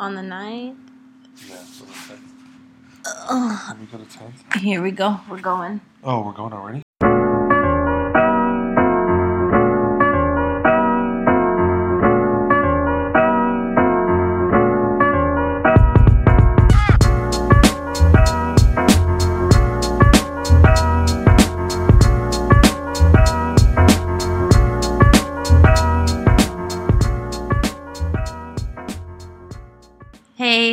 On the 9th? Yeah, so the 10th. Can we go to 10th? Here we go. We're going. Oh, we're going already?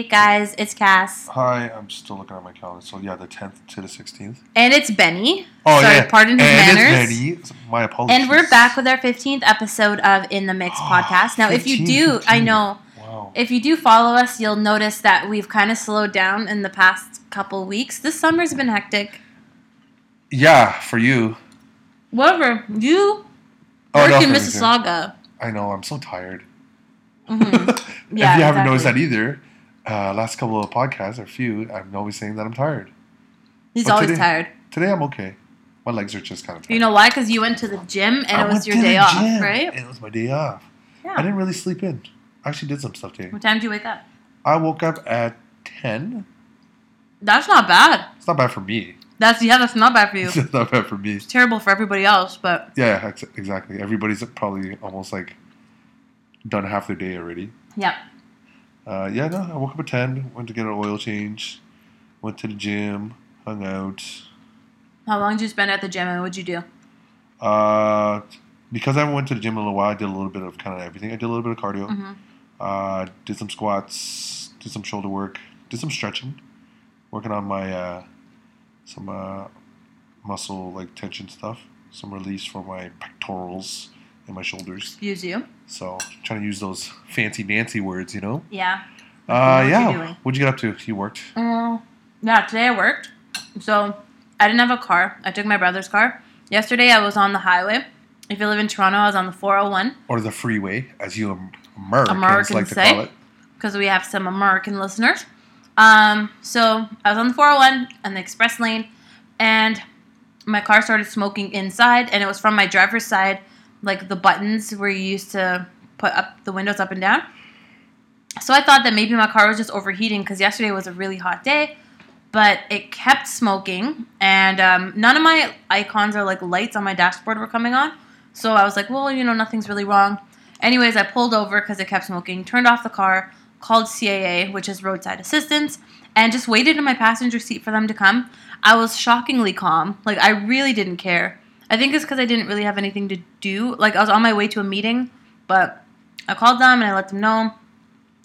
Guys, it's Cass. Hi, I'm still looking at my calendar. So yeah, the 10th to the 16th. And it's Benny. Oh, sorry, yeah. Pardon his manners. It's Benny. My apologies. And we're back with our 15th episode of In the Mix podcast. Now, 15, if you do, 15. I know. Wow. If you do follow us, you'll notice that we've kind of slowed down in the past couple weeks. This summer's been hectic. Yeah, for you. Whatever. You work in Mississauga. I know. I'm so tired. Mm-hmm. Yeah, if you haven't noticed that either. Last couple of podcasts, or few, I'm always saying that I'm tired. He's always tired. Today I'm okay. My legs are just kind of tired. You know why? Because you went to the gym and it was your day off, right? It was my day off. Yeah. I didn't really sleep in. I actually did some stuff today. What time did you wake up? I woke up at 10. That's not bad. It's not bad for me. That's not bad for you. It's not bad for me. It's terrible for everybody else, but... Yeah, exactly. Everybody's probably almost like done half their day already. Yeah. I woke up at 10, went to get an oil change, went to the gym, hung out. How long did you spend at the gym and what did you do? Because I went to the gym in a little while, I did a little bit of kind of everything. I did a little bit of cardio, did some squats, did some shoulder work, did some stretching, working on my some muscle like tension stuff, some release for my pectorals. In my shoulders. Excuse you. So, trying to use those fancy Nancy words, you know? Yeah. What'd you get up to? You worked? Today I worked. So, I didn't have a car. I took my brother's car. Yesterday I was on the highway. If you live in Toronto, I was on the 401. Or the freeway, as you Americans like to call it. Because we have some American listeners. So, I was on the 401 and the express lane. And my car started smoking inside. And it was from my driver's side. Like the buttons where you used to put up the windows up and down. So I thought that maybe my car was just overheating because yesterday was a really hot day. But it kept smoking. And none of my icons or like lights on my dashboard were coming on. So I was like, well, nothing's really wrong. Anyways, I pulled over because it kept smoking. Turned off the car. Called CAA, which is roadside assistance. And just waited in my passenger seat for them to come. I was shockingly calm. Like I really didn't care. I think it's because I didn't really have anything to do. Like, I was on my way to a meeting, but I called them and I let them know.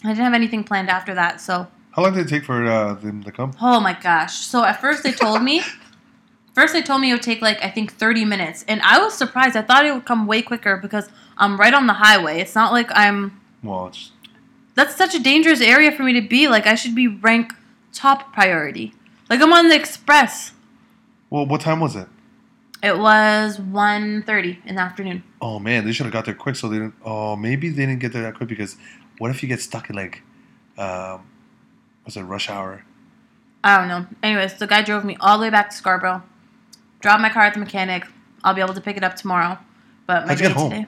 I didn't have anything planned after that, so... How long did it take for them to come? Oh, my gosh. So, at first they told me... it would take, like, I think 30 minutes. And I was surprised. I thought it would come way quicker because I'm right on the highway. It's not like I'm... Well, it's... That's such a dangerous area for me to be. Like, I should be ranked top priority. Like, I'm on the express. Well, what time was it? It was 1:30 in the afternoon. Oh, man. They should have got there quick. So they didn't... Oh, maybe they didn't get there that quick because what if you get stuck in, like, was it rush hour? I don't know. Anyways, the guy drove me all the way back to Scarborough, dropped my car at the mechanic. I'll be able to pick it up tomorrow. But my day today...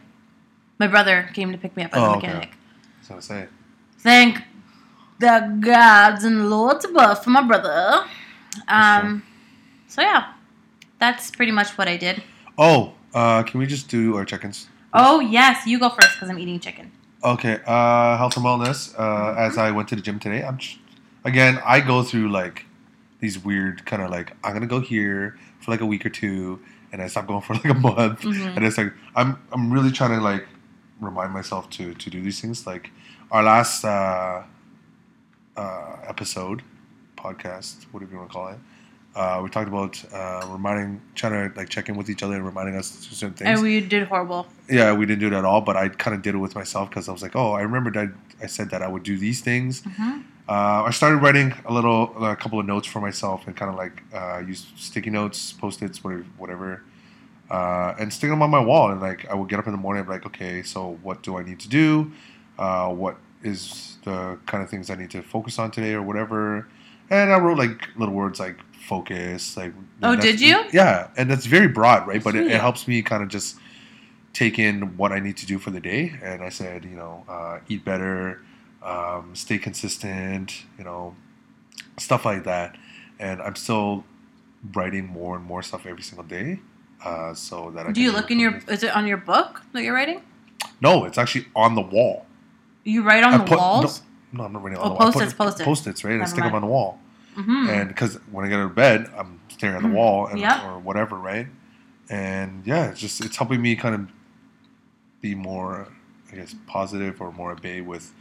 My brother came to pick me up at the mechanic. Okay. That's what I was saying. Thank the gods and lords above for my brother. That's pretty much what I did. Oh, can we just do our check-ins? Oh, yes. You go first because I'm eating chicken. Okay. Health and wellness. As I went to the gym today, I go through like these weird kind of like, I'm going to go here for like a week or two and I stop going for like a month. Mm-hmm. And it's like, I'm really trying to like remind myself to do these things. Like our last episode, podcast, whatever you want to call it. We talked about trying to like check in with each other and reminding us of certain things. And we did horrible. Yeah, we didn't do it at all, but I kind of did it with myself because I was like, oh, I remembered I said that I would do these things. Mm-hmm. I started writing a couple of notes for myself and kind of like use sticky notes, Post-its, whatever. And stick them on my wall. And like I would get up in the morning and be like, okay, so what do I need to do? What is the kind of things I need to focus on today or whatever? And I wrote like little words like focus, like. Oh, did you? Yeah, and that's very broad, right? But it helps me kind of just take in what I need to do for the day. And I said, eat better, stay consistent, you know, stuff like that. And I'm still writing more and more stuff every single day. So that I do. You look in your, is it on your book that you're writing? No, it's actually on the wall. You write on the walls? No, I'm not writing on the wall. Post-its, right? I stick them on the wall. Mm-hmm. And because when I get out of bed, I'm staring at the wall and, or whatever, right? And yeah, it's just, it's helping me kind of be more, I guess, positive or more at bay with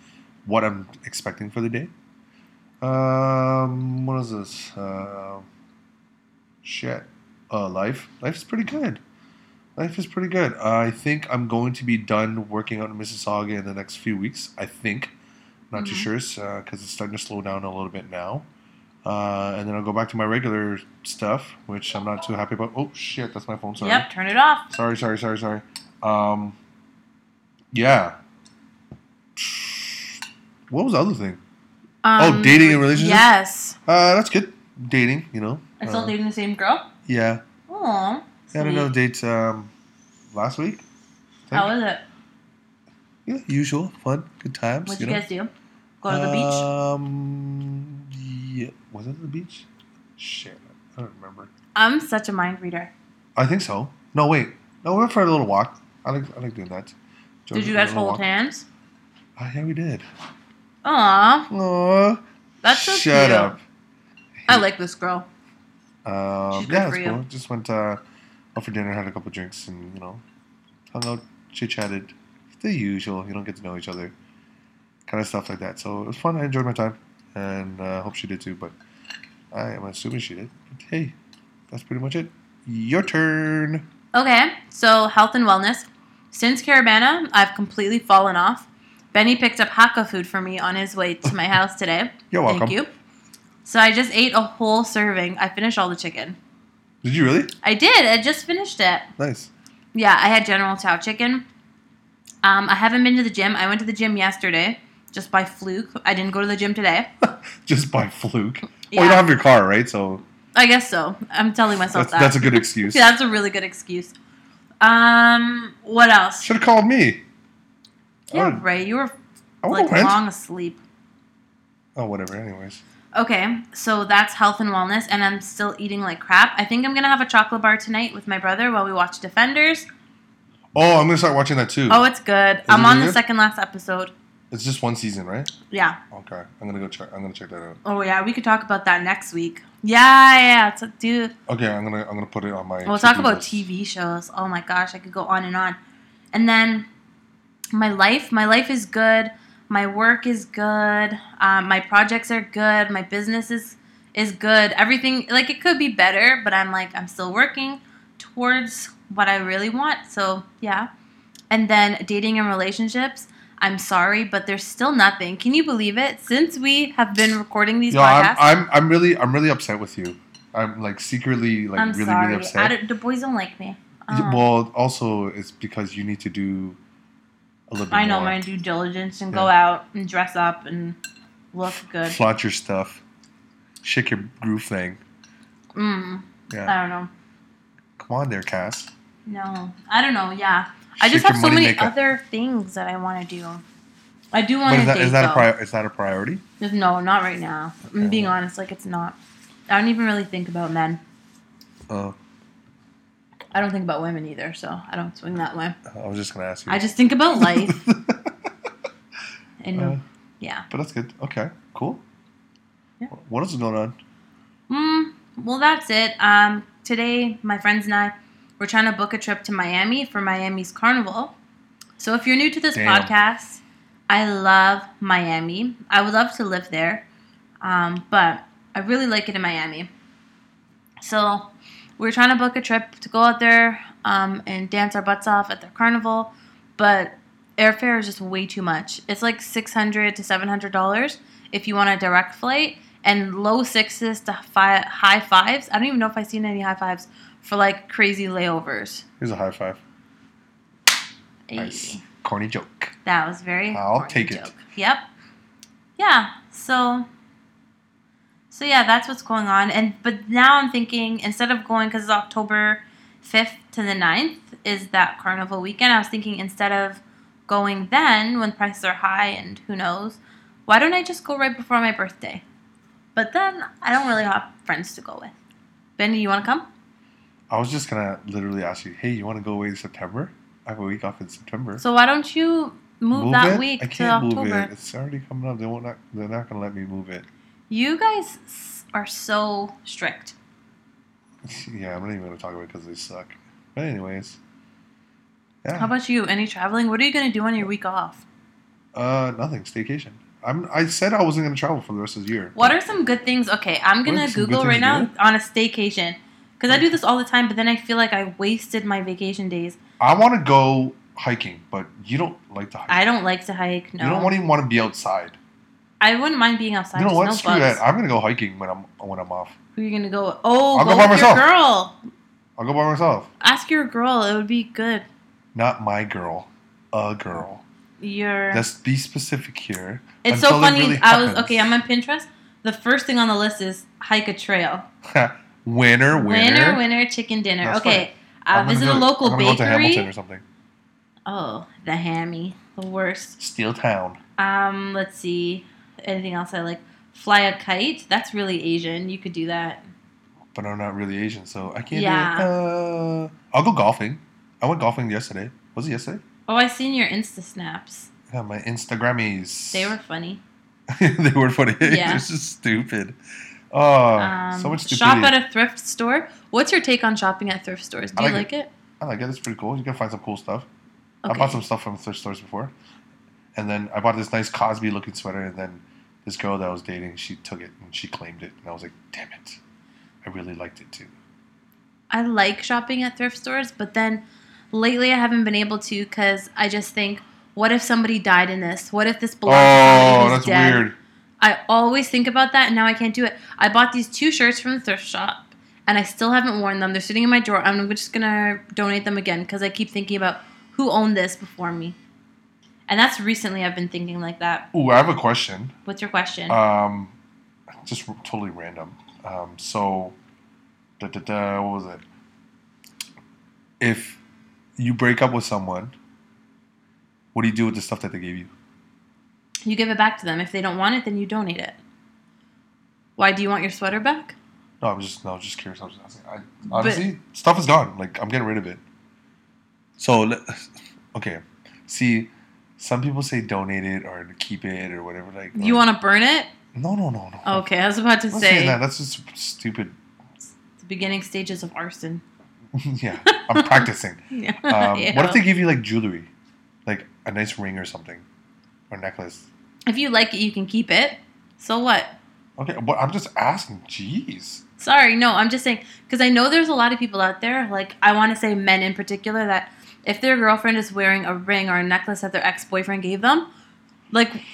what I'm expecting for the day. What is this? Life. Life's pretty good. Life is pretty good. I think I'm going to be done working out in Mississauga in the next few weeks. I think. Not too sure, because it's starting to slow down a little bit now. And then I'll go back to my regular stuff, which I'm not too happy about. Oh, shit, that's my phone. Sorry. Yep, turn it off. Sorry. Yeah. What was the other thing? Dating and relationships? Yes. That's good. Dating, you know. I'm still dating the same girl? Yeah. Aw. Yeah, I had another date last week. How was it? Yeah, usual. Fun. Good times. What did you guys do? Go to the beach? Yeah. Was it the beach? Shit. I don't remember. I'm such a mind reader. I think so. No, wait. No, we went for a little walk. I like doing that. Did you guys hold hands? Yeah, we did. Aww. That's so cute. Shut up. I like this girl. She's good for you. Cool. Just went out for dinner, had a couple drinks, and, you know, hung out, chit-chatted. The usual. You don't get to know each other. Kind of stuff like that. So it was fun. I enjoyed my time. And I hope she did too. But I am assuming she did. But hey, that's pretty much it. Your turn. Okay. So health and wellness. Since Caravana, I've completely fallen off. Benny picked up Hakka food for me on his way to my house today. You're welcome. Thank you. So I just ate a whole serving. I finished all the chicken. Did you really? I did. I just finished it. Nice. Yeah. I had General Tso chicken. I haven't been to the gym. I went to the gym yesterday, just by fluke. I didn't go to the gym today. Just by fluke? Yeah. Well, you don't have your car, right? So I guess so. I'm telling myself that. That's a good excuse. Yeah, that's a really good excuse. What else? Should have called me. Yeah, right. You were long asleep. Oh, whatever. Anyways. Okay, so that's health and wellness, and I'm still eating like crap. I think I'm going to have a chocolate bar tonight with my brother while we watch Defenders. Oh, I'm going to start watching that too. Oh, it's good. I'm on the second last episode. It's just one season, right? Yeah. Okay. I'm going to check that out. Oh, yeah. We could talk about that next week. Yeah. It's dude. Okay, I'm going to put it on my... We'll talk about TV shows. Oh my gosh, I could go on and on. And then my life is good. My work is good. My projects are good. My business is good. Everything, like, it could be better, but I'm still working towards what I really want. So, yeah. And then dating and relationships. I'm sorry, but there's still nothing. Can you believe it? Since we have been recording these podcasts. I'm really upset with you. I'm secretly really upset. The boys don't like me. Well, also it's because you need to do a little bit more. I know, my due diligence and go out and dress up and look good. Flaunt your stuff. Shake your groove thing. Yeah. I don't know. Come on there, Cass. No, I don't know. Yeah, I just have so many other things that I want to do. I do want to date. Is that a priority? No, not right now. Okay. I'm being honest. It's not. I don't even really think about men. Oh. I don't think about women either, so I don't swing that way. I was just gonna ask you. I just think about life. And yeah. But that's good. Okay. Cool. Yeah. What else is going on? Well, that's it. Today, my friends and I were trying to book a trip to Miami for Miami's Carnival. So if you're new to this podcast, I love Miami. I would love to live there, but I really like it in Miami. So we're trying to book a trip to go out there and dance our butts off at their carnival, but airfare is just way too much. It's like $600 to $700 if you want a direct flight. And low sixes to high fives. I don't even know if I've seen any high fives for crazy layovers. Here's a high five. Hey. Nice. Corny joke. That was very I'll take it. Yep. Yeah. So yeah, that's what's going on. But now I'm thinking, instead of going, because it's October 5th to the 9th is that carnival weekend. I was thinking instead of going then when prices are high and who knows, why don't I just go right before my birthday? But then I don't really have friends to go with. Benny, you want to come? I was just going to literally ask you, hey, you want to go away in September? I have a week off in September. So why don't you move that week to October? I can't move it. It's already coming up. They're not going to let me move it. You guys are so strict. Yeah, I'm not even going to talk about it because they suck. But anyways. Yeah. How about you? Any traveling? What are you going to do on your week off? Nothing. Staycation. I said I wasn't going to travel for the rest of the year. What are some good things? Okay, I'm going to Google right now on a staycation. Because I do this all the time, but then I feel like I wasted my vacation days. I want to go hiking, but you don't like to hike. I don't like to hike, no. You don't even want to be outside. I wouldn't mind being outside. You know what? No, screw that. I'm going to go hiking when I'm off. Who are you going to go with? Oh, I'll go by myself. Your girl. I'll go by myself. Ask your girl. It would be good. Not my girl. A girl. Let's be specific here. It's so funny. I'm on Pinterest. The first thing on the list is hike a trail. Winner, chicken dinner. That's okay. Visit a local bakery. I'm going to Hamilton or something. Oh, the hammy. The worst. Steel Town. Let's see. Anything else I like? Fly a kite. That's really Asian. You could do that. But I'm not really Asian, so I can't do it. I'll go golfing. I went golfing yesterday. Was it yesterday? Oh, I seen your Insta snaps. Yeah, my Instagrammies. They were funny. Yeah. They're just stupid. Oh, so much stupidity. Shop at a thrift store. What's your take on shopping at thrift stores? Do you like it? I like it. It's pretty cool. You can find some cool stuff. Okay. I bought some stuff from thrift stores before. And then I bought this nice Cosby-looking sweater, and then this girl that I was dating, she took it and she claimed it. And I was like, damn it. I really liked it too. I like shopping at thrift stores, but then lately I haven't been able to because I just think, what if somebody died in this? What if this belonged to somebody who's dead? Weird. I always think about that, and now I can't do it. I bought these two shirts from the thrift shop, and I still haven't worn them. They're sitting in my drawer. I'm just going to donate them again because I keep thinking about who owned this before me. And that's recently I've been thinking like that. Ooh, I have a question. What's your question? Just totally random. What was it? If you break up with someone, what do you do with the stuff that they gave you? You give it back to them. If they don't want it, then you donate it. Why do you want your sweater back? No, I'm just curious. Honestly, stuff is gone. I'm getting rid of it. So, okay. See, some people say donate it or keep it or whatever. You want to burn it? No. Okay, I was about to say that. That's just stupid. The beginning stages of arson. Yeah, I'm practicing. Yeah. What if they give you jewelry, a nice ring or something, or necklace? If you like it, you can keep it. So what? Okay, but I'm just asking. Jeez. Sorry, no, I'm just saying because I know there's a lot of people out there. I want to say men in particular that if their girlfriend is wearing a ring or a necklace that their ex-boyfriend gave them,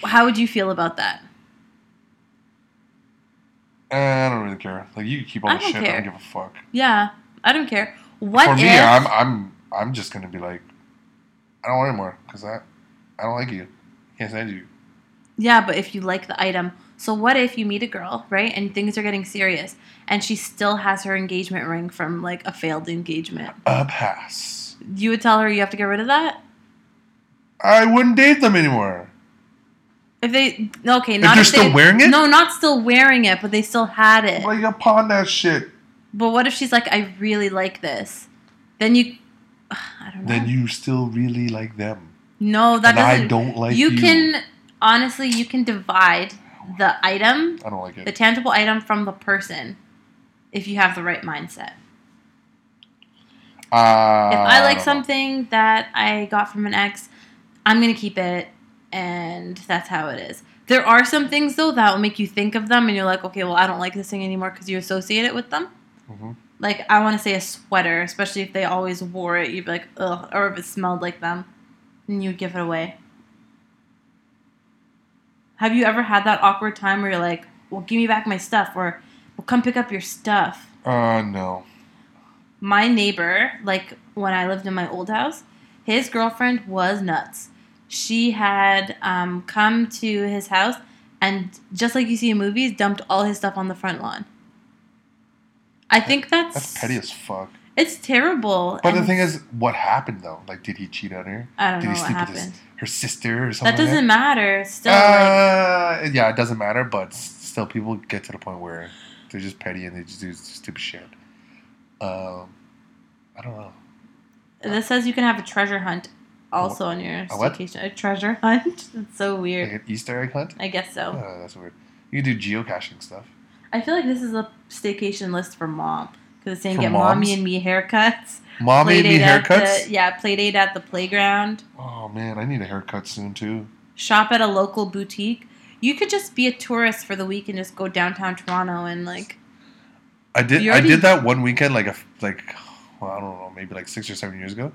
how would you feel about that? I don't really care. You can keep all the shit. I don't give a fuck. Yeah, I don't care. For me, I'm just gonna be I don't want anymore because I don't like you. Can't stand you. Yeah, but if you like the item, so what if you meet a girl, right, and things are getting serious, and she still has her engagement ring from a failed engagement? A pass. You would tell her you have to get rid of that? I wouldn't date them anymore. Wearing it? No, not still wearing it, but they still had it. I pawned that shit. But what if she's I really like this? Then you... I don't know. Then you still really like them. No, that doesn't... I don't like you. You can... Honestly, you can divide the item... I don't like it. The tangible item from the person if you have the right mindset. If I like something that I got from an ex, I'm going to keep it. And that's how it is. There are some things, though, that will make you think of them. And you're okay, I don't like this thing anymore because you associate it with them. Mm-hmm. I want to say a sweater, especially if they always wore it. You'd be ugh. Or if it smelled like them. And you'd give it away. Have you ever had that awkward time where you're give me back my stuff. Or, come pick up your stuff. No. My neighbor, when I lived in my old house, his girlfriend was nuts. She had come to his house and, just like you see in movies, dumped all his stuff on the front lawn. I think that's petty as fuck. It's terrible. But the thing is, what happened, though? Did he cheat on her? I don't know what happened. Did he sleep with her sister or something? That doesn't matter. Still, yeah, it doesn't matter, but still, people get to the point where they're just petty and they just do stupid shit. I don't know. This says you can have a treasure hunt also on your staycation. A treasure hunt? That's so weird. Like an Easter egg hunt? I guess so. Oh, that's weird. You can do geocaching stuff. I feel like this is a staycation list for mom. Because it's saying get moms? Mommy and me haircuts. Mommy and me haircuts? Playdate at the playground. Oh, man. I need a haircut soon, too. Shop at a local boutique. You could just be a tourist for the week and just go downtown Toronto and, like... I did that one weekend, I don't know, maybe 6 or 7 years ago.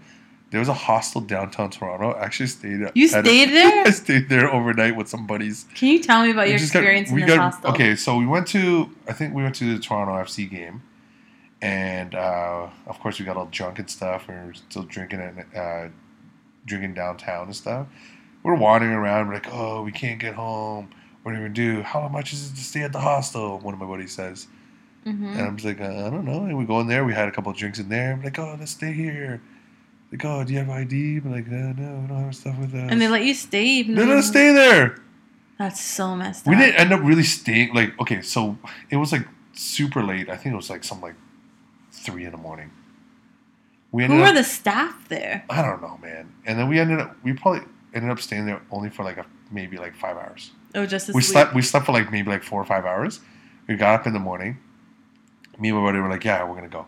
There was a hostel downtown Toronto. I actually stayed at... You stayed there? I stayed there overnight with some buddies. Can you tell me about your experience in this hostel? Okay, so we went to the Toronto FC game. And, of course, we got all drunk and stuff. We were still drinking downtown and stuff. We're wandering around. We're like, oh, we can't get home. What are we going to do? How much is it to stay at the hostel? One of my buddies says. Mm-hmm. And I'm just like, I don't know. And we go in there. We had a couple of drinks in there. I'm like, oh, let's stay here. Like, oh, do you have ID? I'm like, no, we don't have stuff with us. And they let you stay. Even no, stay there. That's so messed up. We didn't end up really staying. Like, okay, so it was, super late. I think it was, 3 in the morning. Who were the staff there? I don't know, man. And then we probably ended up staying there only for 5 hours. Oh, just to sleep. We slept for 4 or 5 hours. We got up in the morning. Me and my buddy were like, yeah, we're going to go.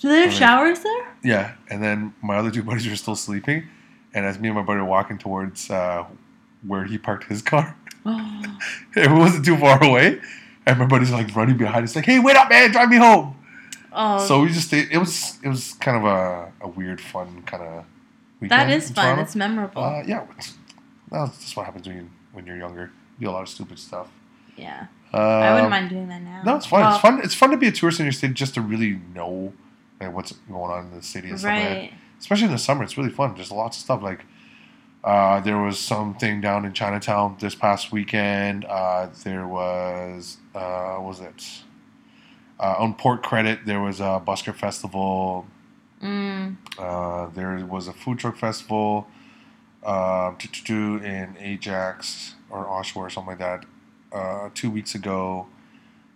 Do they have showers there? Yeah. And then my other two buddies were still sleeping. And as me and my buddy were walking towards where he parked his car, it wasn't too far away. And my buddy's running behind us, hey, wait up, man, drive me home. Oh. So we just stayed. It was kind of a weird, fun kind of weekend. That is fun. It's memorable. Yeah, that's just what happens when you're younger. You do a lot of stupid stuff. Yeah, I wouldn't mind doing that now. No, it's fun. Well, it's fun. It's fun to be a tourist in your state just to really know what's going on in the city and stuff like that. Especially in the summer, it's really fun. There's lots of stuff. There was something down in Chinatown this past weekend. There was what was it? On Port Credit, there was a Busker Festival. Mm. There was a food truck festival in Ajax or Oshawa or something like that 2 weeks ago.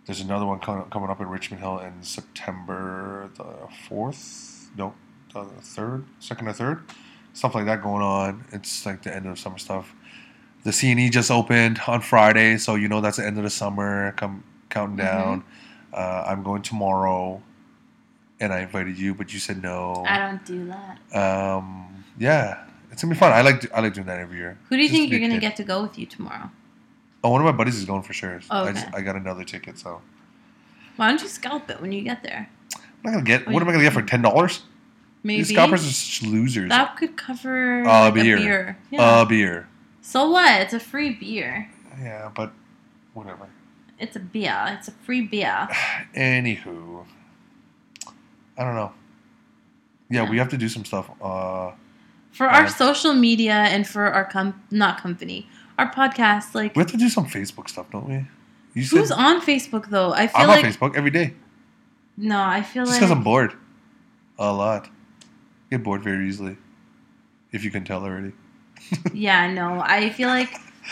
There's another one coming up in Richmond Hill in September the 4th. No, the 3rd, 2nd or 3rd. Stuff like that going on. It's the end of summer stuff. The CNE just opened on Friday, so that's the end of the summer. Come counting down. Mm-hmm. I'm going tomorrow, and I invited you, but you said no. I don't do that. Yeah, it's gonna be fun. I like doing that every year. Who do you think you're gonna get to go with you tomorrow? Oh, one of my buddies is going for sure. Oh, okay. I got another ticket, so. Why don't you scalp it when you get there? What am I gonna get for $10? Maybe. These scalpers are such losers. That could cover a beer. Yeah. A beer. So what? It's a free beer. Yeah, but whatever. It's a beer. It's a free beer. Anywho. I don't know. Yeah, we have to do some stuff. For our social media and for our our podcast. We have to do some Facebook stuff, don't we? Who's on Facebook, though? I'm on Facebook every day. No, I feel just because I'm bored. A lot. I get bored very easily. If you can tell already. Yeah, no. I feel like...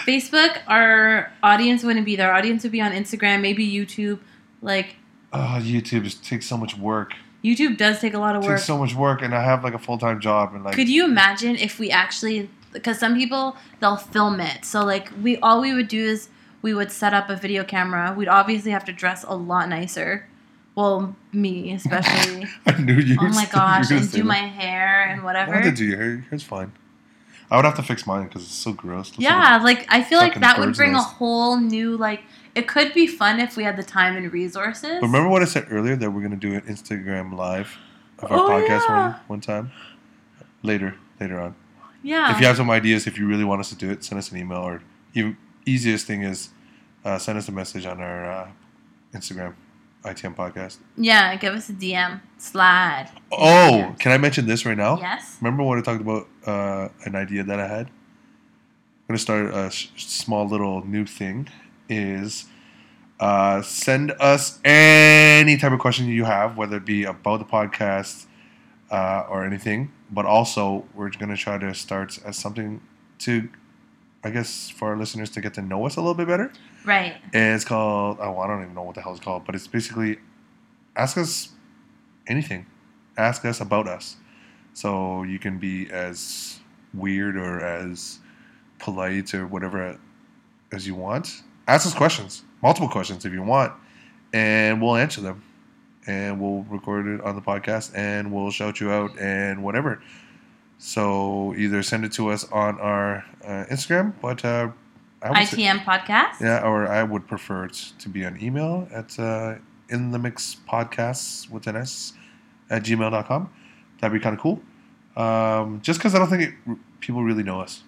Facebook, our audience wouldn't be there. Our audience would be on Instagram, maybe YouTube. YouTube just takes so much work. YouTube does take a lot of work. It takes so much work, and I have a full-time job. And could you imagine if we actually... Because some people, they'll film it. So, we would do is we would set up a video camera. We'd obviously have to dress a lot nicer. Well, me, especially. I knew you were my gosh, and do my hair and whatever. I don't have to do your hair. Your hair's fine. I would have to fix mine because it's so gross. It's I feel like that would bring a whole new, it could be fun if we had the time and resources. But remember what I said earlier that we're going to do an Instagram live of our podcast one time? Later on. Yeah. If you have some ideas, if you really want us to do it, send us an email. Or even easiest thing is send us a message on our Instagram, ITM Podcast. Yeah, give us a DM. Slide. Oh, can I mention this right now? Yes. Remember when I talked about an idea that I had? I'm going to start a small little new thing is send us any type of question you have, whether it be about the podcast or anything. But also, we're going to try to start as something to I guess, for our listeners to get to know us a little bit better. Right. It's called, oh, I don't even know what the hell it's called, but it's basically ask us anything. Ask us about us. So you can be as weird or as polite or whatever as you want. Ask us questions, multiple questions if you want, and we'll answer them. And we'll record it on the podcast, and we'll shout you out and whatever. So either send it to us on our Instagram, but ITM podcast. Yeah, or I would prefer it to be an email at in the mix podcasts with an S at gmail.com. That'd be kind of cool. Just because I don't think people really know us.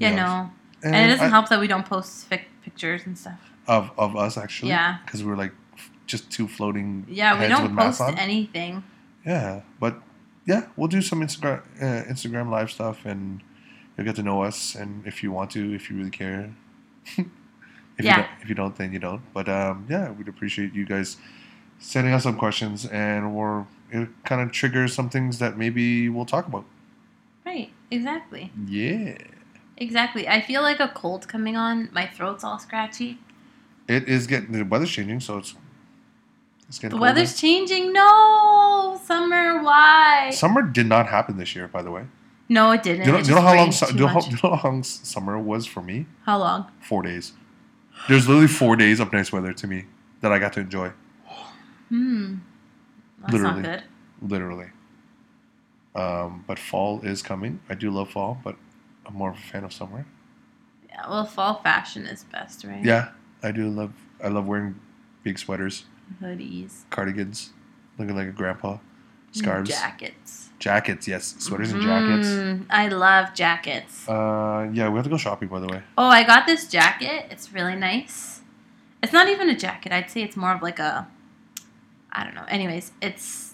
Yeah, no. And it doesn't help that we don't post pictures and stuff. Of us, actually. Yeah. Because we're like just two floating heads with masks on. Yeah, we don't post anything. Yeah, but yeah, we'll do some Instagram live stuff, and you'll get to know us. And if you want to, if you really care. If you don't, then you don't. But yeah, we'd appreciate you guys sending us some questions, and it kind of triggers some things that maybe we'll talk about. Right, exactly. Yeah. Exactly. I feel like a cold coming on. My throat's all scratchy. It is getting... The weather's changing, so it's getting colder. The weather's changing. No! Summer, why? Summer did not happen this year, by the way. No, it didn't. Do you know how long summer was for me? How long? 4 days. There's literally 4 days of nice weather to me that I got to enjoy. That's literally, not good. Literally. But fall is coming. I do love fall, but I'm more of a fan of summer. Yeah, well, fall fashion is best, right? Yeah, I do love... I love wearing big sweaters. Hoodies. Cardigans. Looking like a grandpa. Scarves. Jackets, yes. Sweaters and jackets. I love jackets. Yeah, we have to go shopping, by the way. Oh, I got this jacket. It's really nice. It's not even a jacket. I'd say it's more of like a... I don't know. Anyways,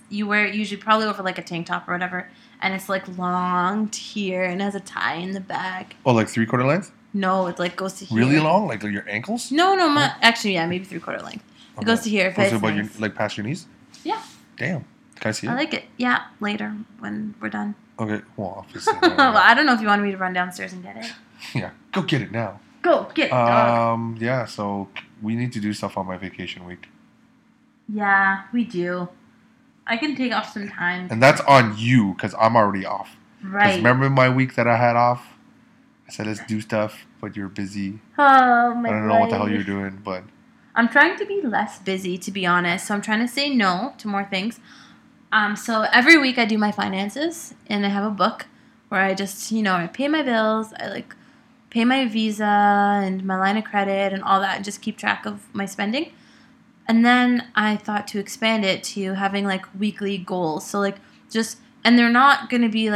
you wear it usually probably over like a tank top or whatever, and it's like long to here and has a tie in the back. Oh, like 3/4 length? No, it like goes to here. Really long, like your ankles? No, actually, yeah, maybe 3/4 length. Okay. It goes to here. So about nice. Like past your knees? Yeah. Damn, can I see it? I like it. Yeah, later when we're done. Okay, well, obviously. Well, I don't know if you want me to run downstairs and get it. Yeah, go get it now. Go get it, dog. Yeah. So we need to do stuff on my vacation week. Yeah, we do. I can take off some time. And that's on you, because I'm already off. Right. Because remember my week that I had off? I said, let's do stuff, but you're busy. Oh, my God. I don't know what the hell you're doing, but... I'm trying to be less busy, to be honest. So I'm trying to say no to more things. So every week I do my finances, and I have a book where I just, I pay my bills. I, pay my Visa and my line of credit and all that, and just keep track of my spending. And then I thought to expand it to having, weekly goals. So, and they're not going to be,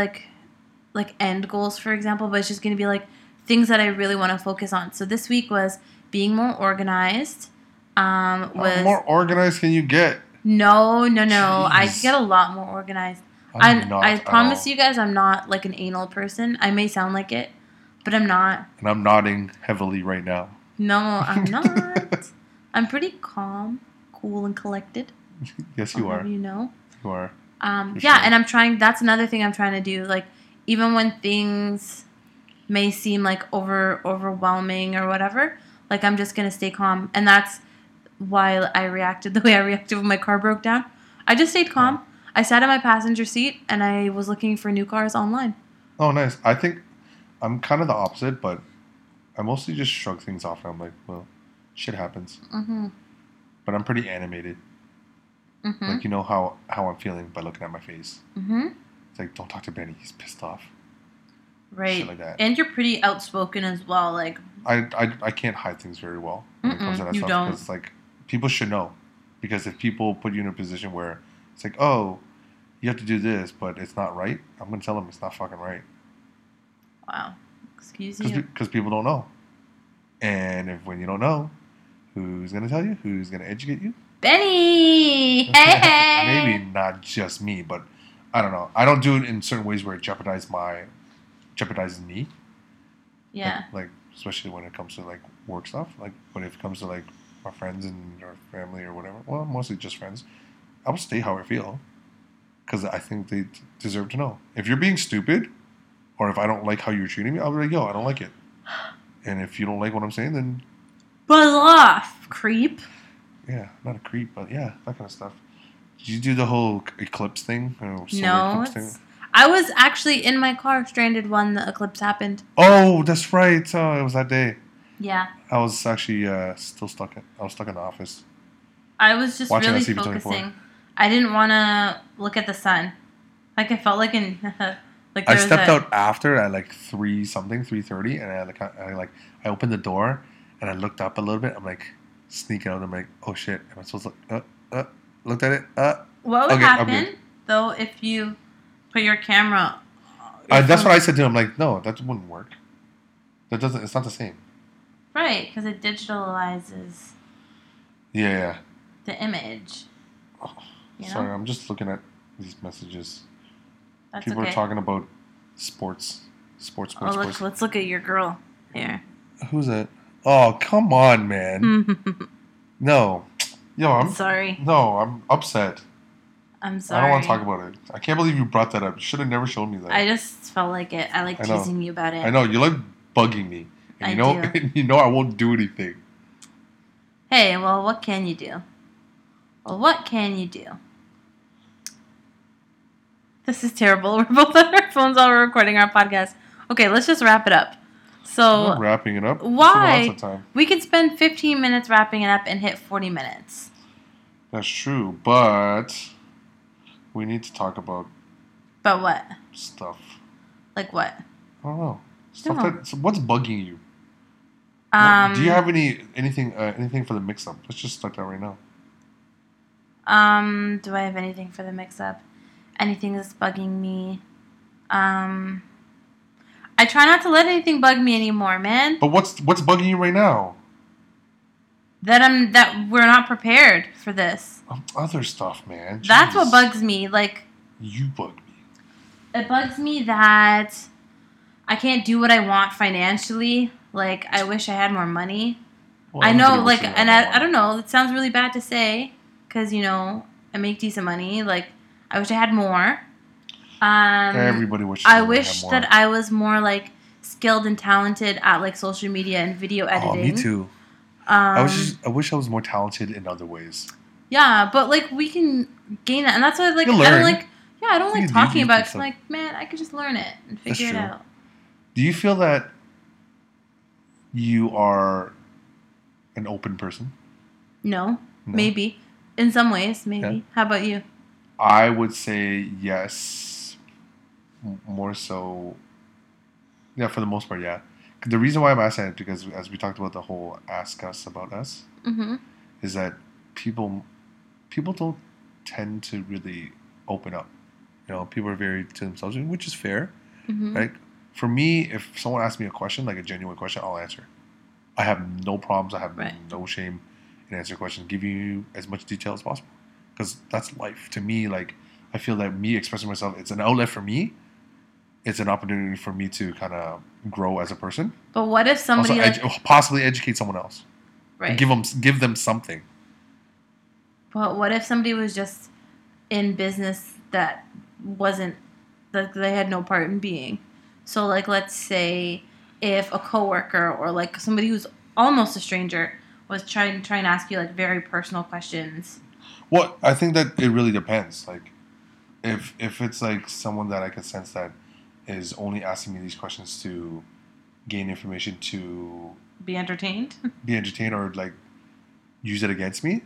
end goals, for example, but it's just going to be, things that I really want to focus on. So this week was being more organized. How more organized can you get? No. Jeez. I get a lot more organized. I promise you guys I'm not, an anal person. I may sound like it, but I'm not. And I'm nodding heavily right now. No, I'm not. I'm pretty calm, cool, and collected. Yes, you are. You know. You are. Yeah, sure. And I'm trying. That's another thing I'm trying to do. Even when things may seem overwhelming or whatever, I'm just gonna stay calm. And that's why I reacted the way I reacted when my car broke down. I just stayed calm. Yeah. I sat in my passenger seat and I was looking for new cars online. Oh, nice. I think I'm kind of the opposite, but I mostly just shrug things off. And I'm like, well. Shit happens. Mm-hmm. But I'm pretty animated. Mm-hmm. You know how I'm feeling by looking at my face. Mm-hmm. It's like, don't talk to Benny. He's pissed off. Right. Shit like that. And you're pretty outspoken as well. I can't hide things very well when it comes to that stuff. Don't. Because people should know. Because if people put you in a position where it's like, oh, you have to do this, but it's not right, I'm going to tell them it's not fucking right. Wow. Excuse me. Because people don't know. And when you don't know... Who's going to tell you? Who's going to educate you? Benny! Hey! Maybe not just me, but I don't know. I don't do it in certain ways where it jeopardizes me. Yeah. Especially when it comes to, work stuff. When it comes to, my friends and our family or whatever. Well, mostly just friends. I will stay how I feel. Because I think they deserve to know. If you're being stupid, or if I don't like how you're treating me, I'll be like, yo, I don't like it. And if you don't like what I'm saying, then buzz off, creep. Yeah, not a creep, but yeah, that kind of stuff. Did you do the whole eclipse thing? No, I was actually in my car stranded when the eclipse happened. Oh, that's right. Oh, it was that day. Yeah. I was actually still stuck. I was stuck in the office. I was just really focusing. I didn't want to look at the sun. Like, I felt like in... like I stepped out after at, like, 3:30, and I opened the door, and I looked up a little bit. I'm, like, sneaking out. I'm, like, oh, shit. Am I supposed to looked at it? What would happen, though, if you put your camera... that's what I said to him. I'm, like, no, that wouldn't work. That doesn't... It's not the same. Right, because it digitalizes... Yeah. The image. Oh, you know? Sorry, I'm just looking at these messages. That's people are talking about sports. Look, let's look at your girl here. Who's it? Oh, come on, man. No. Yo, I'm sorry. No, I'm upset. I'm sorry. I don't want to talk about it. I can't believe you brought that up. You should have never shown me that. I just felt like it. I like teasing you about it. I know. You like bugging me. And I do. You know I won't do anything. Hey, well, what can you do? This is terrible. We're both on our phones while we're recording our podcast. Okay, let's just wrap it up. So I'm wrapping it up. Why? We could spend 15 minutes wrapping it up and hit 40 minutes. That's true, but we need to talk about... About what? Stuff. Like what? I don't know. Stuff that... So what's bugging you? Do you have anything for the mix-up? Let's just start that right now. Do I have anything for the mix-up? Anything that's bugging me? I try not to let anything bug me anymore, man. But what's bugging you right now? That we're not prepared for this. Other stuff, man. Jeez. That's what bugs me. Like, you bug me. It bugs me that I can't do what I want financially. Like, I wish I had more money. Well, I know, like, and I don't know. It sounds really bad to say because, you know, I make decent money. Like, I wish I had more. Everybody wishes. I wish that I was more, like, skilled and talented at, like, social media and video editing. Oh, me too. I wish I was more talented in other ways. Yeah, but, like, we can gain that. And that's why, like, I don't like talking about it. I'm like, man, I could just learn it and figure it out. Do you feel that you are an open person? No. Maybe. In some ways, maybe. Yeah. How about you? I would say yes. More so. Yeah, for the most part, yeah. The reason why I'm asking it, because as we talked about the whole ask us about us, mm-hmm. is that people don't tend to really open up. You know, people are very to themselves, which is fair. Mm-hmm. Right? For me, if someone asks me a question, like a genuine question, I'll answer. I have no problems. I have no shame in answering questions. Give you as much detail as possible. Because that's life. To me, like, I feel that me expressing myself, it's an outlet for me. It's an opportunity for me to kind of grow as a person. But what if somebody... Also, possibly educate someone else. Right. And give them something. But what if somebody was just in business that wasn't... that they had no part in being? So, like, let's say if a coworker or, like, somebody who's almost a stranger was trying to ask you, like, very personal questions. Well, I think that it really depends. Like, if it's, like, someone that I can sense that is only asking me these questions to gain information to... Be entertained or, like, use it against me,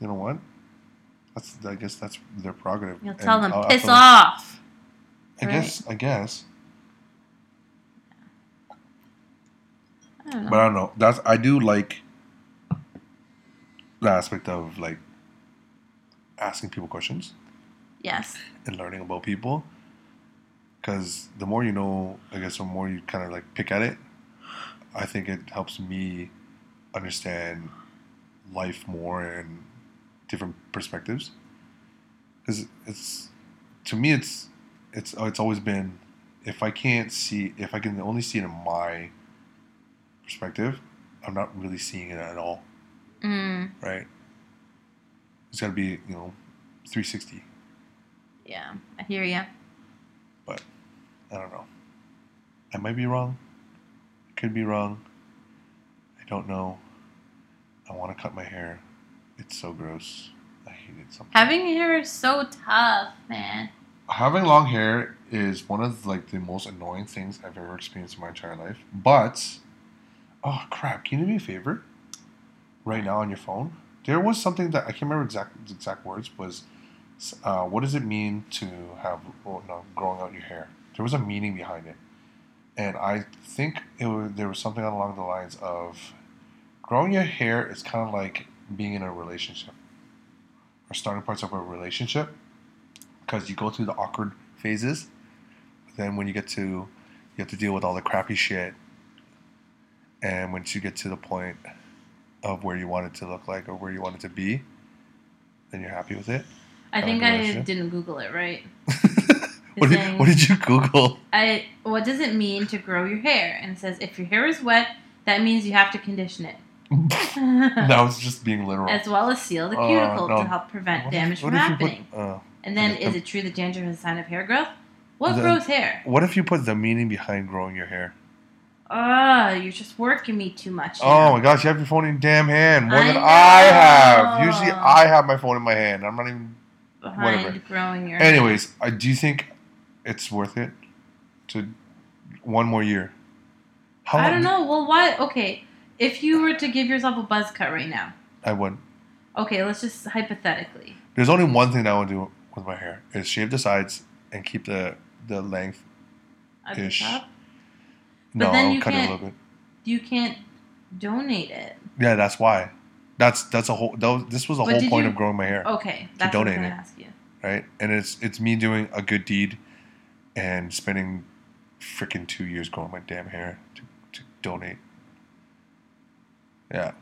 you know what? I guess that's their prerogative. You'll tell them, piss off! I guess... But I don't know. I do like the aspect of, like, asking people questions. Yes. And learning about people. Because the more you know, I guess the more you kind of, like, pick at it, I think it helps me understand life more and different perspectives. Because to me, it's always been, if I can only see it in my perspective, I'm not really seeing it at all. Mm. Right? It's got to be, you know, 360. Yeah, I hear you. But I don't know. I might be wrong. Could be wrong. I don't know. I want to cut my hair. It's so gross. I hate it sometimes. Having hair is so tough, man. Having long hair is one of the most annoying things I've ever experienced in my entire life. But, oh crap, can you do me a favor? Right now on your phone? There was something that, I can't remember exact words, was what does it mean to have growing out your hair? There was a meaning behind it. And I think there was something along the lines of growing your hair is kind of like being in a relationship or starting parts of a relationship, because you go through the awkward phases. But then when you have to deal with all the crappy shit. And once you get to the point of where you want it to look like or where you want it to be, then you're happy with it. I think I didn't Google it right. What did you Google? What does it mean to grow your hair? And it says, if your hair is wet, that means you have to condition it. That was just being literal. As well as seal the cuticle to help prevent damage from happening. And then, is it true that dandruff is a sign of hair growth? What grows hair? What if you put the meaning behind growing your hair? You're just working me too much now. Oh my gosh, you have your phone in your damn hand. More than I have. Usually I have my phone in my hand. I'm not even... growing your hair. Anyways, do you think it's worth it to one more year? I don't know. Well, why? Okay, if you were to give yourself a buzz cut right now. I wouldn't. Okay, let's just hypothetically. There's only one thing that I would do with my hair is shave the sides and keep the length-ish. No, I'll cut it a little bit. You can't donate it. Yeah, that's why. That's a whole. This was a whole point of growing my hair. Okay, that's to donate what I was gonna ask you. Right, and it's me doing a good deed, and spending freaking 2 years growing my damn hair to donate. Yeah,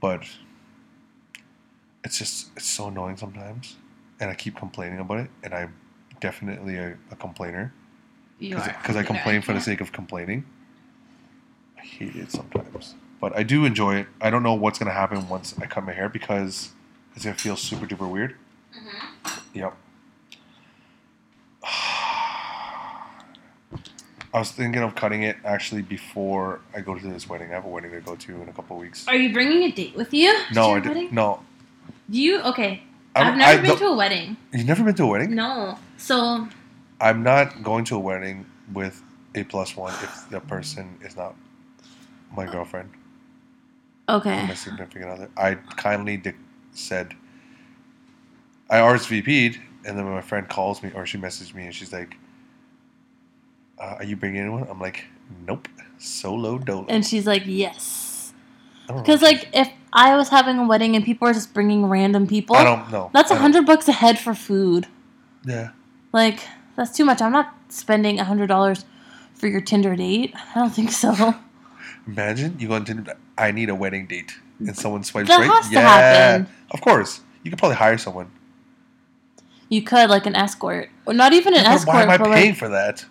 but it's so annoying sometimes, and I keep complaining about it, and I'm definitely a complainer. You are, because I complain for the sake of complaining. I hate it sometimes. But I do enjoy it. I don't know what's going to happen once I cut my hair because it's going to feel super duper weird. Mm-hmm. Yep. I was thinking of cutting it actually before I go to this wedding. I have a wedding to go to in a couple of weeks. Are you bringing a date with you? No, I didn't. No. Do you? Okay. I've never been to a wedding. You've never been to a wedding? No. So. I'm not going to a wedding with a +1 if the person is not my girlfriend. Okay. My significant other. I kindly said, I RSVP'd, and then when my friend calls me, or she messaged me, and she's like, are you bringing anyone? I'm like, nope. Solo dolo. And she's like, yes. Because, if I was having a wedding and people are just bringing random people, I don't know. That's $100 a head for food. Yeah. That's too much. I'm not spending $100 for your Tinder date. I don't think so. Imagine you go on Tinder, I need a wedding date, and someone swipes right. That has to happen. Of course. You could probably hire someone. You could, an escort. Or not even an escort. Why am I paying for that?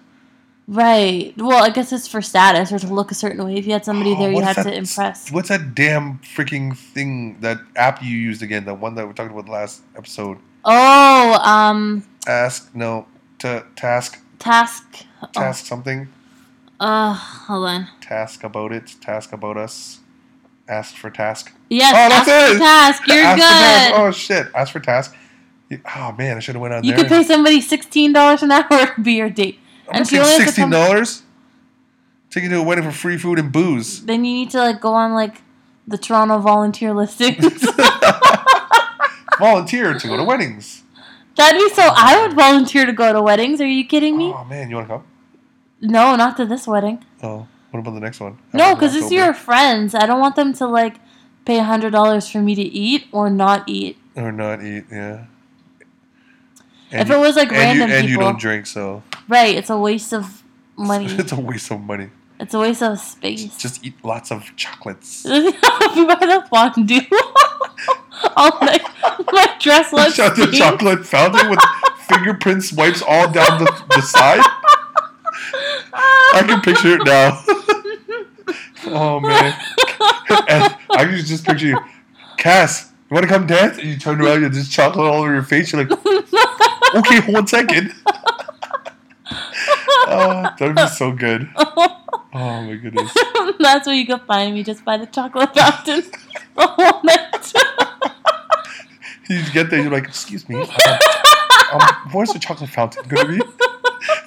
Right. Well, I guess it's for status or to look a certain way. If you had somebody there, you had to impress. What's that damn freaking thing, that app you used again, the one that we talked about last episode? Oh, Task something. Hold on. Task about us. Ask for task. Yes, that's it. Task. You're good. Task. Oh, shit. Ask for task. Oh, man. I should have went on there. You could pay somebody $16 an hour to be your date. I'm paying $16? Take you to a wedding for free food and booze. Then you need to, go on, the Toronto volunteer listings. Volunteer to go to weddings. That'd be so... I would volunteer to go to weddings. Are you kidding me? Oh, man. You want to come? No, not to this wedding. Oh. What about the next one? No, because it's your friends. I don't want them to, pay $100 for me to eat or not eat. Or not eat, yeah. And if it was, random people. And you don't drink, so... Right. It's a waste of money. It's a waste of space. Just eat lots of chocolates. We buy the fondue. All my dress looks pink. The chocolate fountain with fingerprint swipes all down the side. I can picture it now. Oh, man. And I can just picture you. Cass, you want to come dance? And you turn around, you have this chocolate all over your face. You're like, okay, hold 1 second. That would be so good. Oh, my goodness. That's where you go find me, just by the chocolate fountain. You get there, you're like, excuse me, where's the chocolate fountain going to be?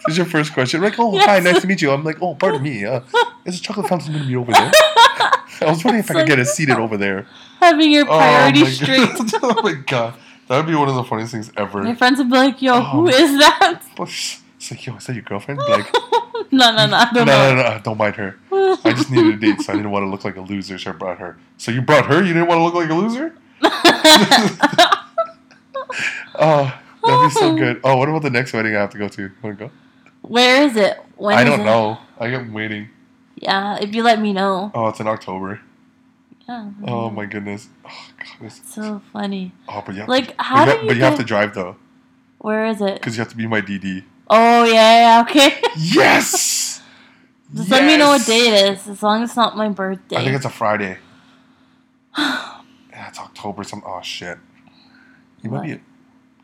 This is your first question. Like, oh, yes. Hi, nice to meet you. I'm like, oh, pardon me. Is the chocolate fountain going to be over there? I was wondering if I could get a seated over there. Having your priorities straight. Oh, my God. That would be one of the funniest things ever. My friends would be like, yo, who is that? It's like, yo, is that your girlfriend? Like, No, don't mind her. I just needed a date, so I didn't want to look like a loser, so I brought her. So you brought her? You didn't want to look like a loser? Oh, that'd be so good. Oh, what about the next wedding I have to go to? You want to go? Where is it? When I don't know. I am waiting. Yeah, if you let me know. Oh, it's in October. Yeah. Oh, my goodness. Oh, God. So funny. Oh, but you have to drive, though. Where is it? Because you have to be my DD. Oh, yeah, okay. Yes! Just let me know what day it is, as long as it's not my birthday. I think it's a Friday. It's October. Oh, shit.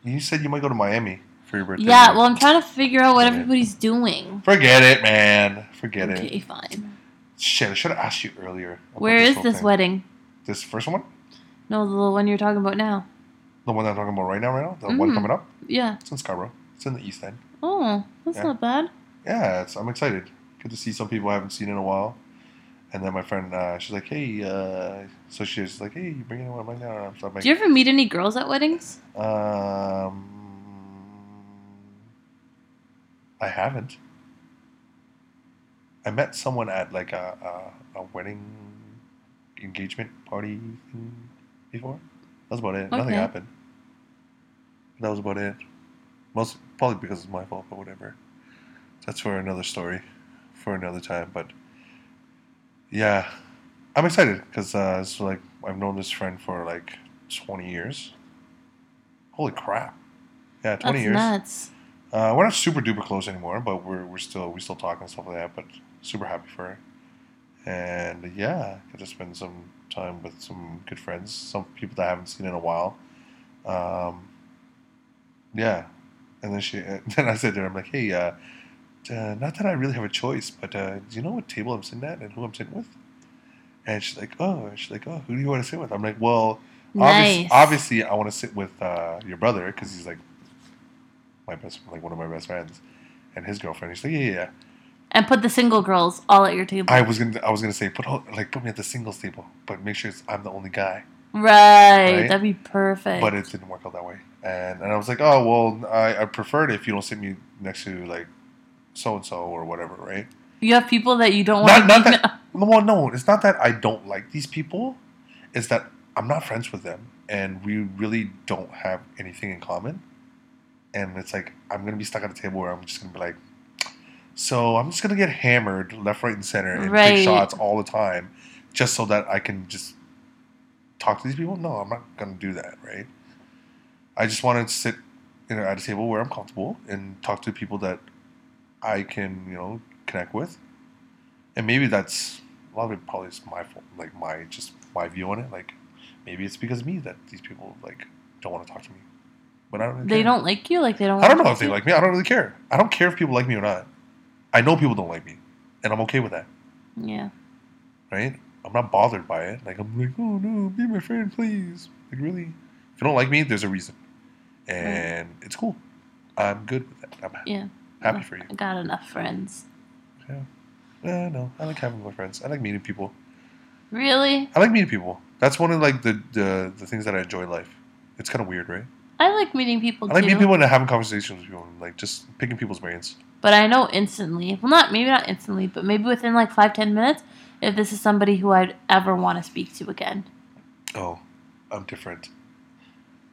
You said you might go to Miami for your birthday. Yeah, well, I'm trying to figure out what everybody's doing. Forget it, man. Forget it. Okay, fine. Shit, I should have asked you earlier. Where is this wedding? This first one? No, the one you're talking about now. The one I'm talking about right now? The one coming up? Yeah. It's in Scarborough. It's in the East End. Oh, that's not bad. Yeah, I'm excited. Good to see some people I haven't seen in a while. And then my friend, she's like, hey, so she's like, hey, you bringing anyone? I'm like, no. So I'm like, do you ever meet any girls at weddings? I haven't. I met someone at like a wedding engagement party thing before. That's about it. Okay. Nothing happened. That was about it. Probably because it's my fault, but whatever. That's for another story, for another time. But yeah, I'm excited because it's like I've known this friend for like 20 years. Holy crap! Yeah, 20 years. That's nuts. We're not super duper close anymore, but we still talk and stuff like that. But super happy for her. And yeah, I get to spend some time with some good friends, some people that I haven't seen in a while. Yeah. And then I said to her, I'm like, hey, not that I really have a choice, but do you know what table I'm sitting at and who I'm sitting with? And she's like, oh, who do you want to sit with? I'm like, well, nice. Obviously I want to sit with your brother because he's like one of my best friends, and his girlfriend. She's like, yeah. And put the single girls all at your table. I was gonna say put me at the singles table, but make sure I'm the only guy. Right, that'd be perfect. But it didn't work out that way, and I was like, oh well, I prefer it if you don't sit me next to like so and so or whatever, right? You have people that you don't want. No, it's not that I don't like these people. It's that I'm not friends with them, and we really don't have anything in common. And it's like I'm gonna be stuck at a table where I'm just gonna be like, so I'm just gonna get hammered left, right, and center and take shots all the time, just so that I can just talk to these people? No, I'm not going to do that, right? I just want to sit at a table where I'm comfortable and talk to people that I can, connect with. And maybe that's a lot of it probably is my fault, like my view on it. Like maybe it's because of me that these people like don't want to talk to me. But I don't really care. They don't like you? Like they don't I don't know if they like me. I don't really care. I don't care if people like me or not. I know people don't like me, and I'm okay with that. Yeah. Right? I'm not bothered by it. Like, I'm like, oh, no, be my friend, please. Like, really? If you don't like me, there's a reason. And it's cool. I'm good with that. I'm happy for you. I got enough friends. Yeah. No, I like having my friends. I like meeting people. Really? I like meeting people. That's one of, like, the things that I enjoy in life. It's kind of weird, right? I like meeting people, too. I like meeting people and having conversations with people and, like, just picking people's brains. But I know instantly. Well, maybe not instantly, but maybe within, like, 5-10 minutes... if this is somebody who I'd ever want to speak to again. Oh, I'm different.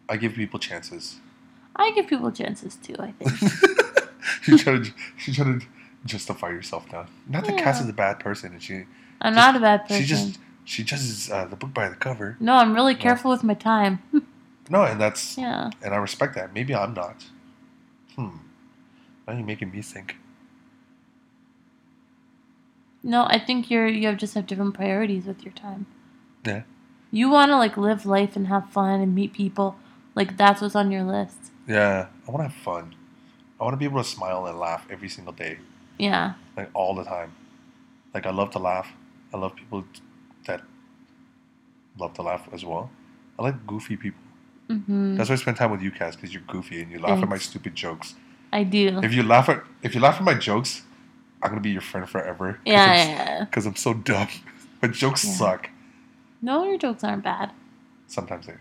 I give people chances. I give people chances too, I think. You try to justify yourself now. Not that Cass is a bad person. And I'm not a bad person. She judges the book by the cover. No, I'm really careful with my time. No, and that's... yeah. And I respect that. Maybe I'm not. Now you're making me think. No, I think you just have different priorities with your time. Yeah. You want to, like, live life and have fun and meet people. Like, that's what's on your list. Yeah. I want to have fun. I want to be able to smile and laugh every single day. Yeah. Like, all the time. Like, I love to laugh. I love people that love to laugh as well. I like goofy people. Mm-hmm. That's why I spend time with you, Cass, because you're goofy and you laugh at my stupid jokes. I do. If you laugh at my jokes, I'm gonna be your friend forever. Yeah. Because I'm so dumb. My jokes suck. No, your jokes aren't bad. Sometimes they're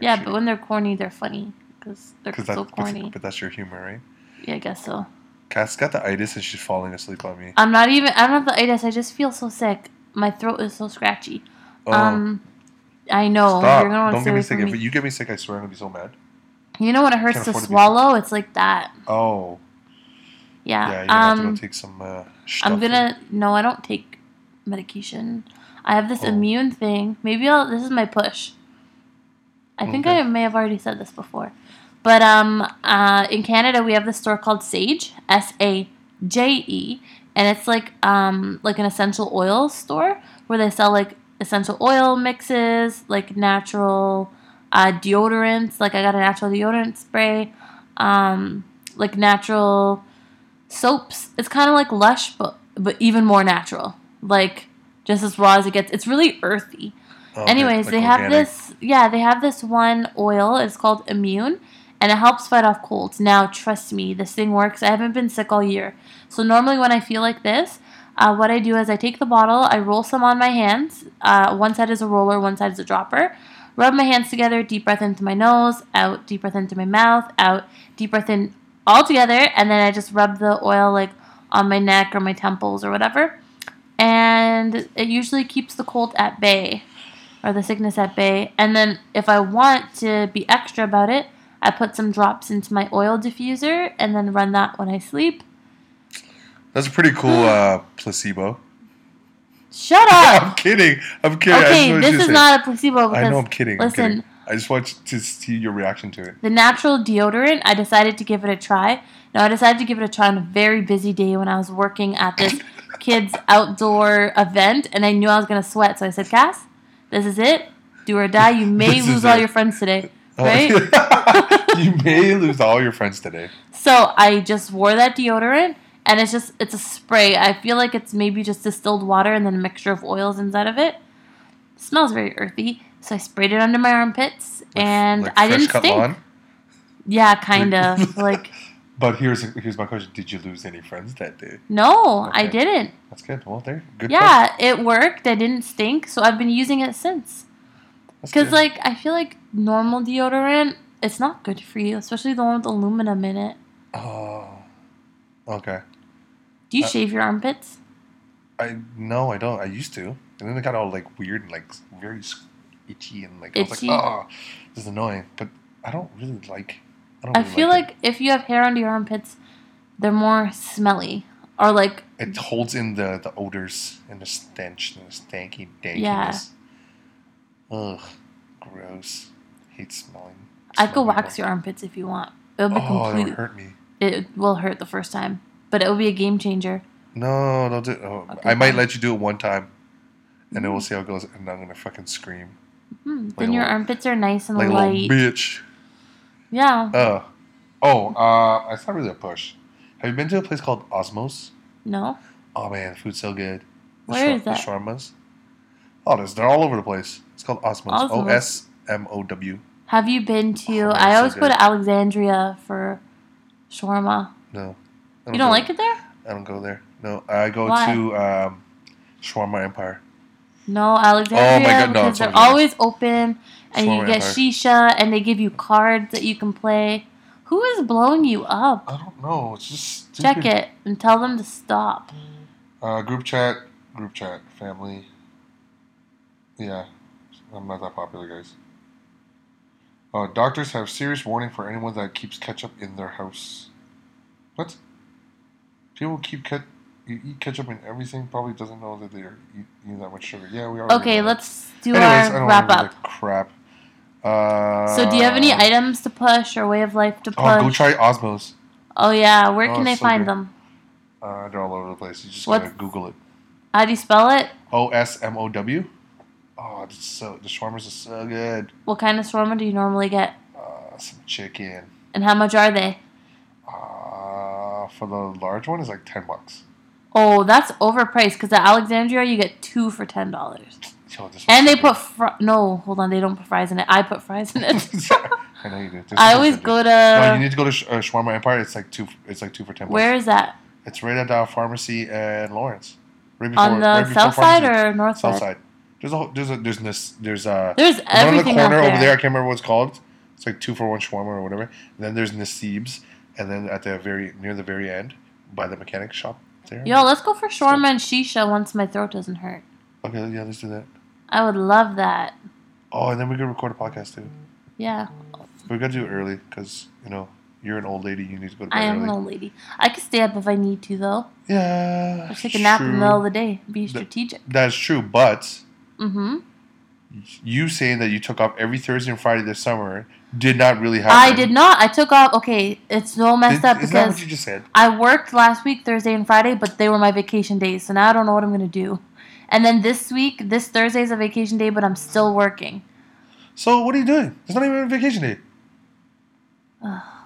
yeah, shitty. But when they're corny, they're funny because they're so corny. But that's your humor, right? Yeah, I guess so. Cass got the itis and she's falling asleep on me. I don't have the itis. I just feel so sick. My throat is so scratchy. Oh. I know. Stop. You're gonna don't get me sick. If you get me sick, I swear I'm gonna be so mad. You know when it hurts to swallow? It's like that. Oh. Yeah. Yeah, you're gonna have to go take some I'm gonna... No, I don't take medication. I have this immune thing. Maybe I'll... This is my push. I think I may have already said this before. But in Canada, we have this store called Sage. S-A-J-E. And it's like an essential oil store where they sell like essential oil mixes, like natural... deodorants, like I got a natural deodorant spray, like natural soaps. It's kind of like Lush, but even more natural, like just as raw as it gets. It's really earthy. Oh, anyways, they organic. Have this, they have this one oil. It's called Immune, and it helps fight off colds. Now, trust me, this thing works. I haven't been sick all year. So normally when I feel like this, what I do is I take the bottle, I roll some on my hands. One side is a roller, one side is a dropper. Rub my hands together, deep breath into my nose, out, deep breath into my mouth, out, deep breath in all together, and then I just rub the oil like on my neck or my temples or whatever. And it usually keeps the cold at bay or the sickness at bay. And then if I want to be extra about it, I put some drops into my oil diffuser and then run that when I sleep. That's a pretty cool placebo. Shut up! I'm kidding. I'm kidding. Okay, this is not a placebo. I know, I'm kidding. Listen. I'm kidding. I just want to see your reaction to it. The natural deodorant, I decided to give it a try. Now, I decided to give it a try on a very busy day when I was working at this kids' outdoor event, and I knew I was going to sweat. So I said, Cass, this is it. Do or die. You may lose all your friends today. Right? You may lose all your friends today. So I just wore that deodorant. And it's a spray. I feel like it's maybe just distilled water and then a mixture of oils inside of it. It smells very earthy. So I sprayed it under my armpits, and I didn't stink. Lawn? Yeah, kind of. Like. But here's my question: did you lose any friends that day? No, okay. I didn't. That's good. Well, there. Good. Yeah, it worked. I didn't stink, so I've been using it since. Because I feel like normal deodorant, it's not good for you, especially the one with aluminum in it. Oh. Okay. Do you shave your armpits? No, I don't. I used to. And then it got all, like, weird and, like, very itchy. And, like, itchy. I was like, oh, this is annoying. But I don't really like... I feel like if you have hair under your armpits, they're more smelly. Or, like... It holds in the odors and the stench and the stanky dankiness. Yeah. Ugh. Gross. Hate smelling. I could wax your armpits if you want. It'll be complete. Oh, that would hurt me. It will hurt the first time. But it will be a game changer. No, don't do it. Oh, okay, I might let you do it one time, and then we'll see how it goes. And I'm gonna fucking scream. Mm-hmm. Like then your armpits are nice and like light. Like a little bitch. Yeah. It's not really a push. Have you been to a place called Osmow's? No. Oh man, the food's so good. Where is that? The shawarmas. Oh, they're all over the place. It's called Osmow's. O-S-M-O-W. Have you been to? I always go to Alexandria for shawarma. No. You don't like it there? I don't go there. No, I go to Shawarma Empire. No, Alexandria, because they're always open, and you get shisha, and they give you cards that you can play. Who is blowing you up? I don't know. It's just stupid. Check it and tell them to stop. Group chat, family. Yeah, I'm not that popular, guys. Doctors have serious warning for anyone that keeps ketchup in their house. What? People eat ketchup in everything. Probably doesn't know that they're eating that much sugar. Yeah, we are. Okay, let's do our wrap up. The crap. So, do you have any items to push or way of life to push? Oh, go try Osmow's. Oh yeah, where can they find them? They're all over the place. You just gotta Google it. How do you spell it? O-S-M-O-W. Oh, the shawarmas are so good. What kind of shawarma do you normally get? Some chicken. And how much are they? For the large one, it's like $10. Oh, that's overpriced, because at Alexandria, you get two for $10. Oh, and they put... no, hold on. They don't put fries in it. I put fries in it. I know you do. I always go to... No, you need to go to Shawarma Empire. It's like two for $10. Where is that? It's right at the pharmacy and Lawrence. Right before, on the right south side or north side? South side. There's a whole... There's everything one on the corner over there. I can't remember what it's called. It's like 2-for-1 shawarma or whatever. And then there's Naseeb's. And then at the very end, by the mechanic shop there. Yo, let's go for shawarma and shisha once my throat doesn't hurt. Okay, yeah, let's do that. I would love that. Oh, and then we could record a podcast too. Yeah. But we gotta do it early because you know you're an old lady. You need to go to bed early. I am an old lady. I could stay up if I need to though. Yeah. I'll take a nap in the middle of the day. Be strategic. That's true, but. Mm-hmm. You saying that you took off every Thursday and Friday this summer did not really happen. I did not. I took off. Okay, it's so messed up because. Is that what you just said? I worked last week, Thursday and Friday, but they were my vacation days, so now I don't know what I'm going to do. And then this week, this Thursday is a vacation day, but I'm still working. So what are you doing? It's not even a vacation day.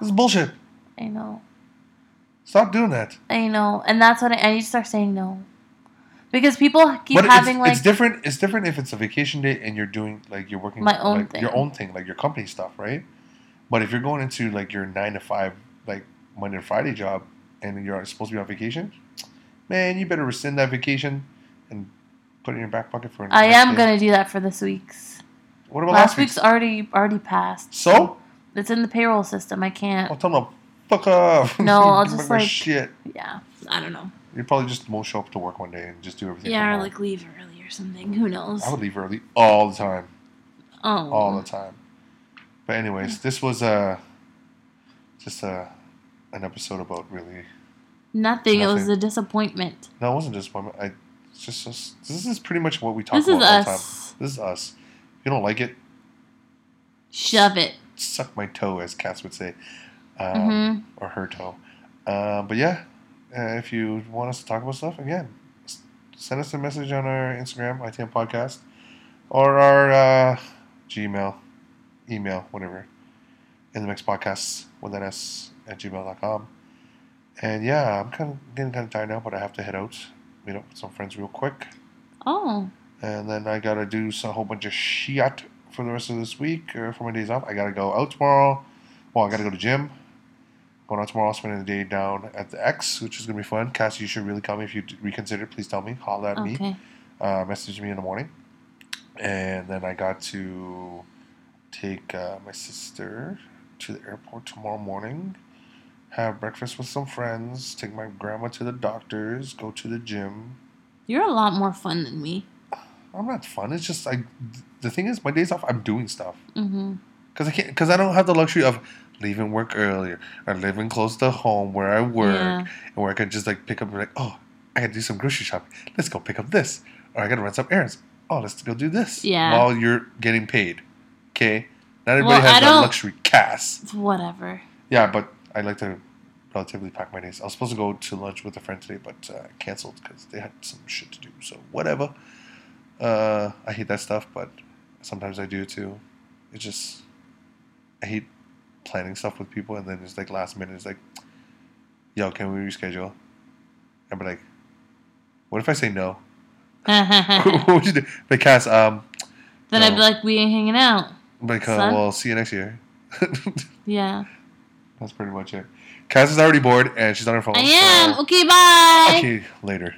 This is bullshit. I know. Stop doing that. I know. And that's what I need to start saying no. Because people keep It's different if it's a vacation day and you're doing, like, you're working... My own thing. Your own thing, like, your company stuff, right? But if you're going into, like, your 9-to-5, like, Monday to Friday job and you're supposed to be on vacation, man, you better rescind that vacation and put it in your back pocket for... I am going to do that for this week's. What about last week's? already passed. So? It's in the payroll system. I can't... I'll tell them to fuck off. No, I'll just, like... Shit. Yeah, I don't know. You'd probably just show up to work one day and just do everything. Yeah, or like leave early or something. Who knows? I would leave early all the time. Oh. All the time. But anyways, this was an episode about really nothing. It was a disappointment. No, it wasn't a disappointment. This is pretty much what we talk about all the time. This is us. If you don't like it, shove it. Suck my toe, as Cass would say. Or her toe. But yeah. If you want us to talk about stuff, again, send us a message on our Instagram, ITM Podcast, or our Gmail, email, whatever, In the Mix Podcasts, with an S, at gmail.com. And yeah, I'm getting kind of tired now, but I have to head out, meet up with some friends real quick. Oh. And then I got to do a whole bunch of shit for the rest of this week, or for my days off. I got to go out tomorrow. Well, I got to go to gym. Going out tomorrow, spending the day down at the X, which is going to be fun. Cassie, you should really call me if you reconsider. Please tell me. Holler at me. Message me in the morning. And then I got to take my sister to the airport tomorrow morning, have breakfast with some friends, take my grandma to the doctor's, go to the gym. You're a lot more fun than me. I'm not fun. It's just the thing is, my days off, I'm doing stuff. Mm-hmm. Because I don't have the luxury of leaving work earlier or living close to home where I work and where I could just like pick up and be like, oh, I got to do some grocery shopping. Let's go pick up this. Or I got to run some errands. Oh, let's go do this. Yeah. While you're getting paid. Okay? Not everybody has that luxury, Cass. Whatever. Yeah, but I like to relatively pack my days. I was supposed to go to lunch with a friend today, but canceled because they had some shit to do. So whatever. I hate that stuff, but sometimes I do too. It's just... I hate planning stuff with people, and then it's like last minute. It's like, yo, can we reschedule? I'd be like, what if I say no? What would you do? Like, Cass, then I'd be like, we ain't hanging out. Like, well, see you next year. Yeah. That's pretty much it. Cass is already bored, and she's on her phone. I am. Okay, bye. Okay, later.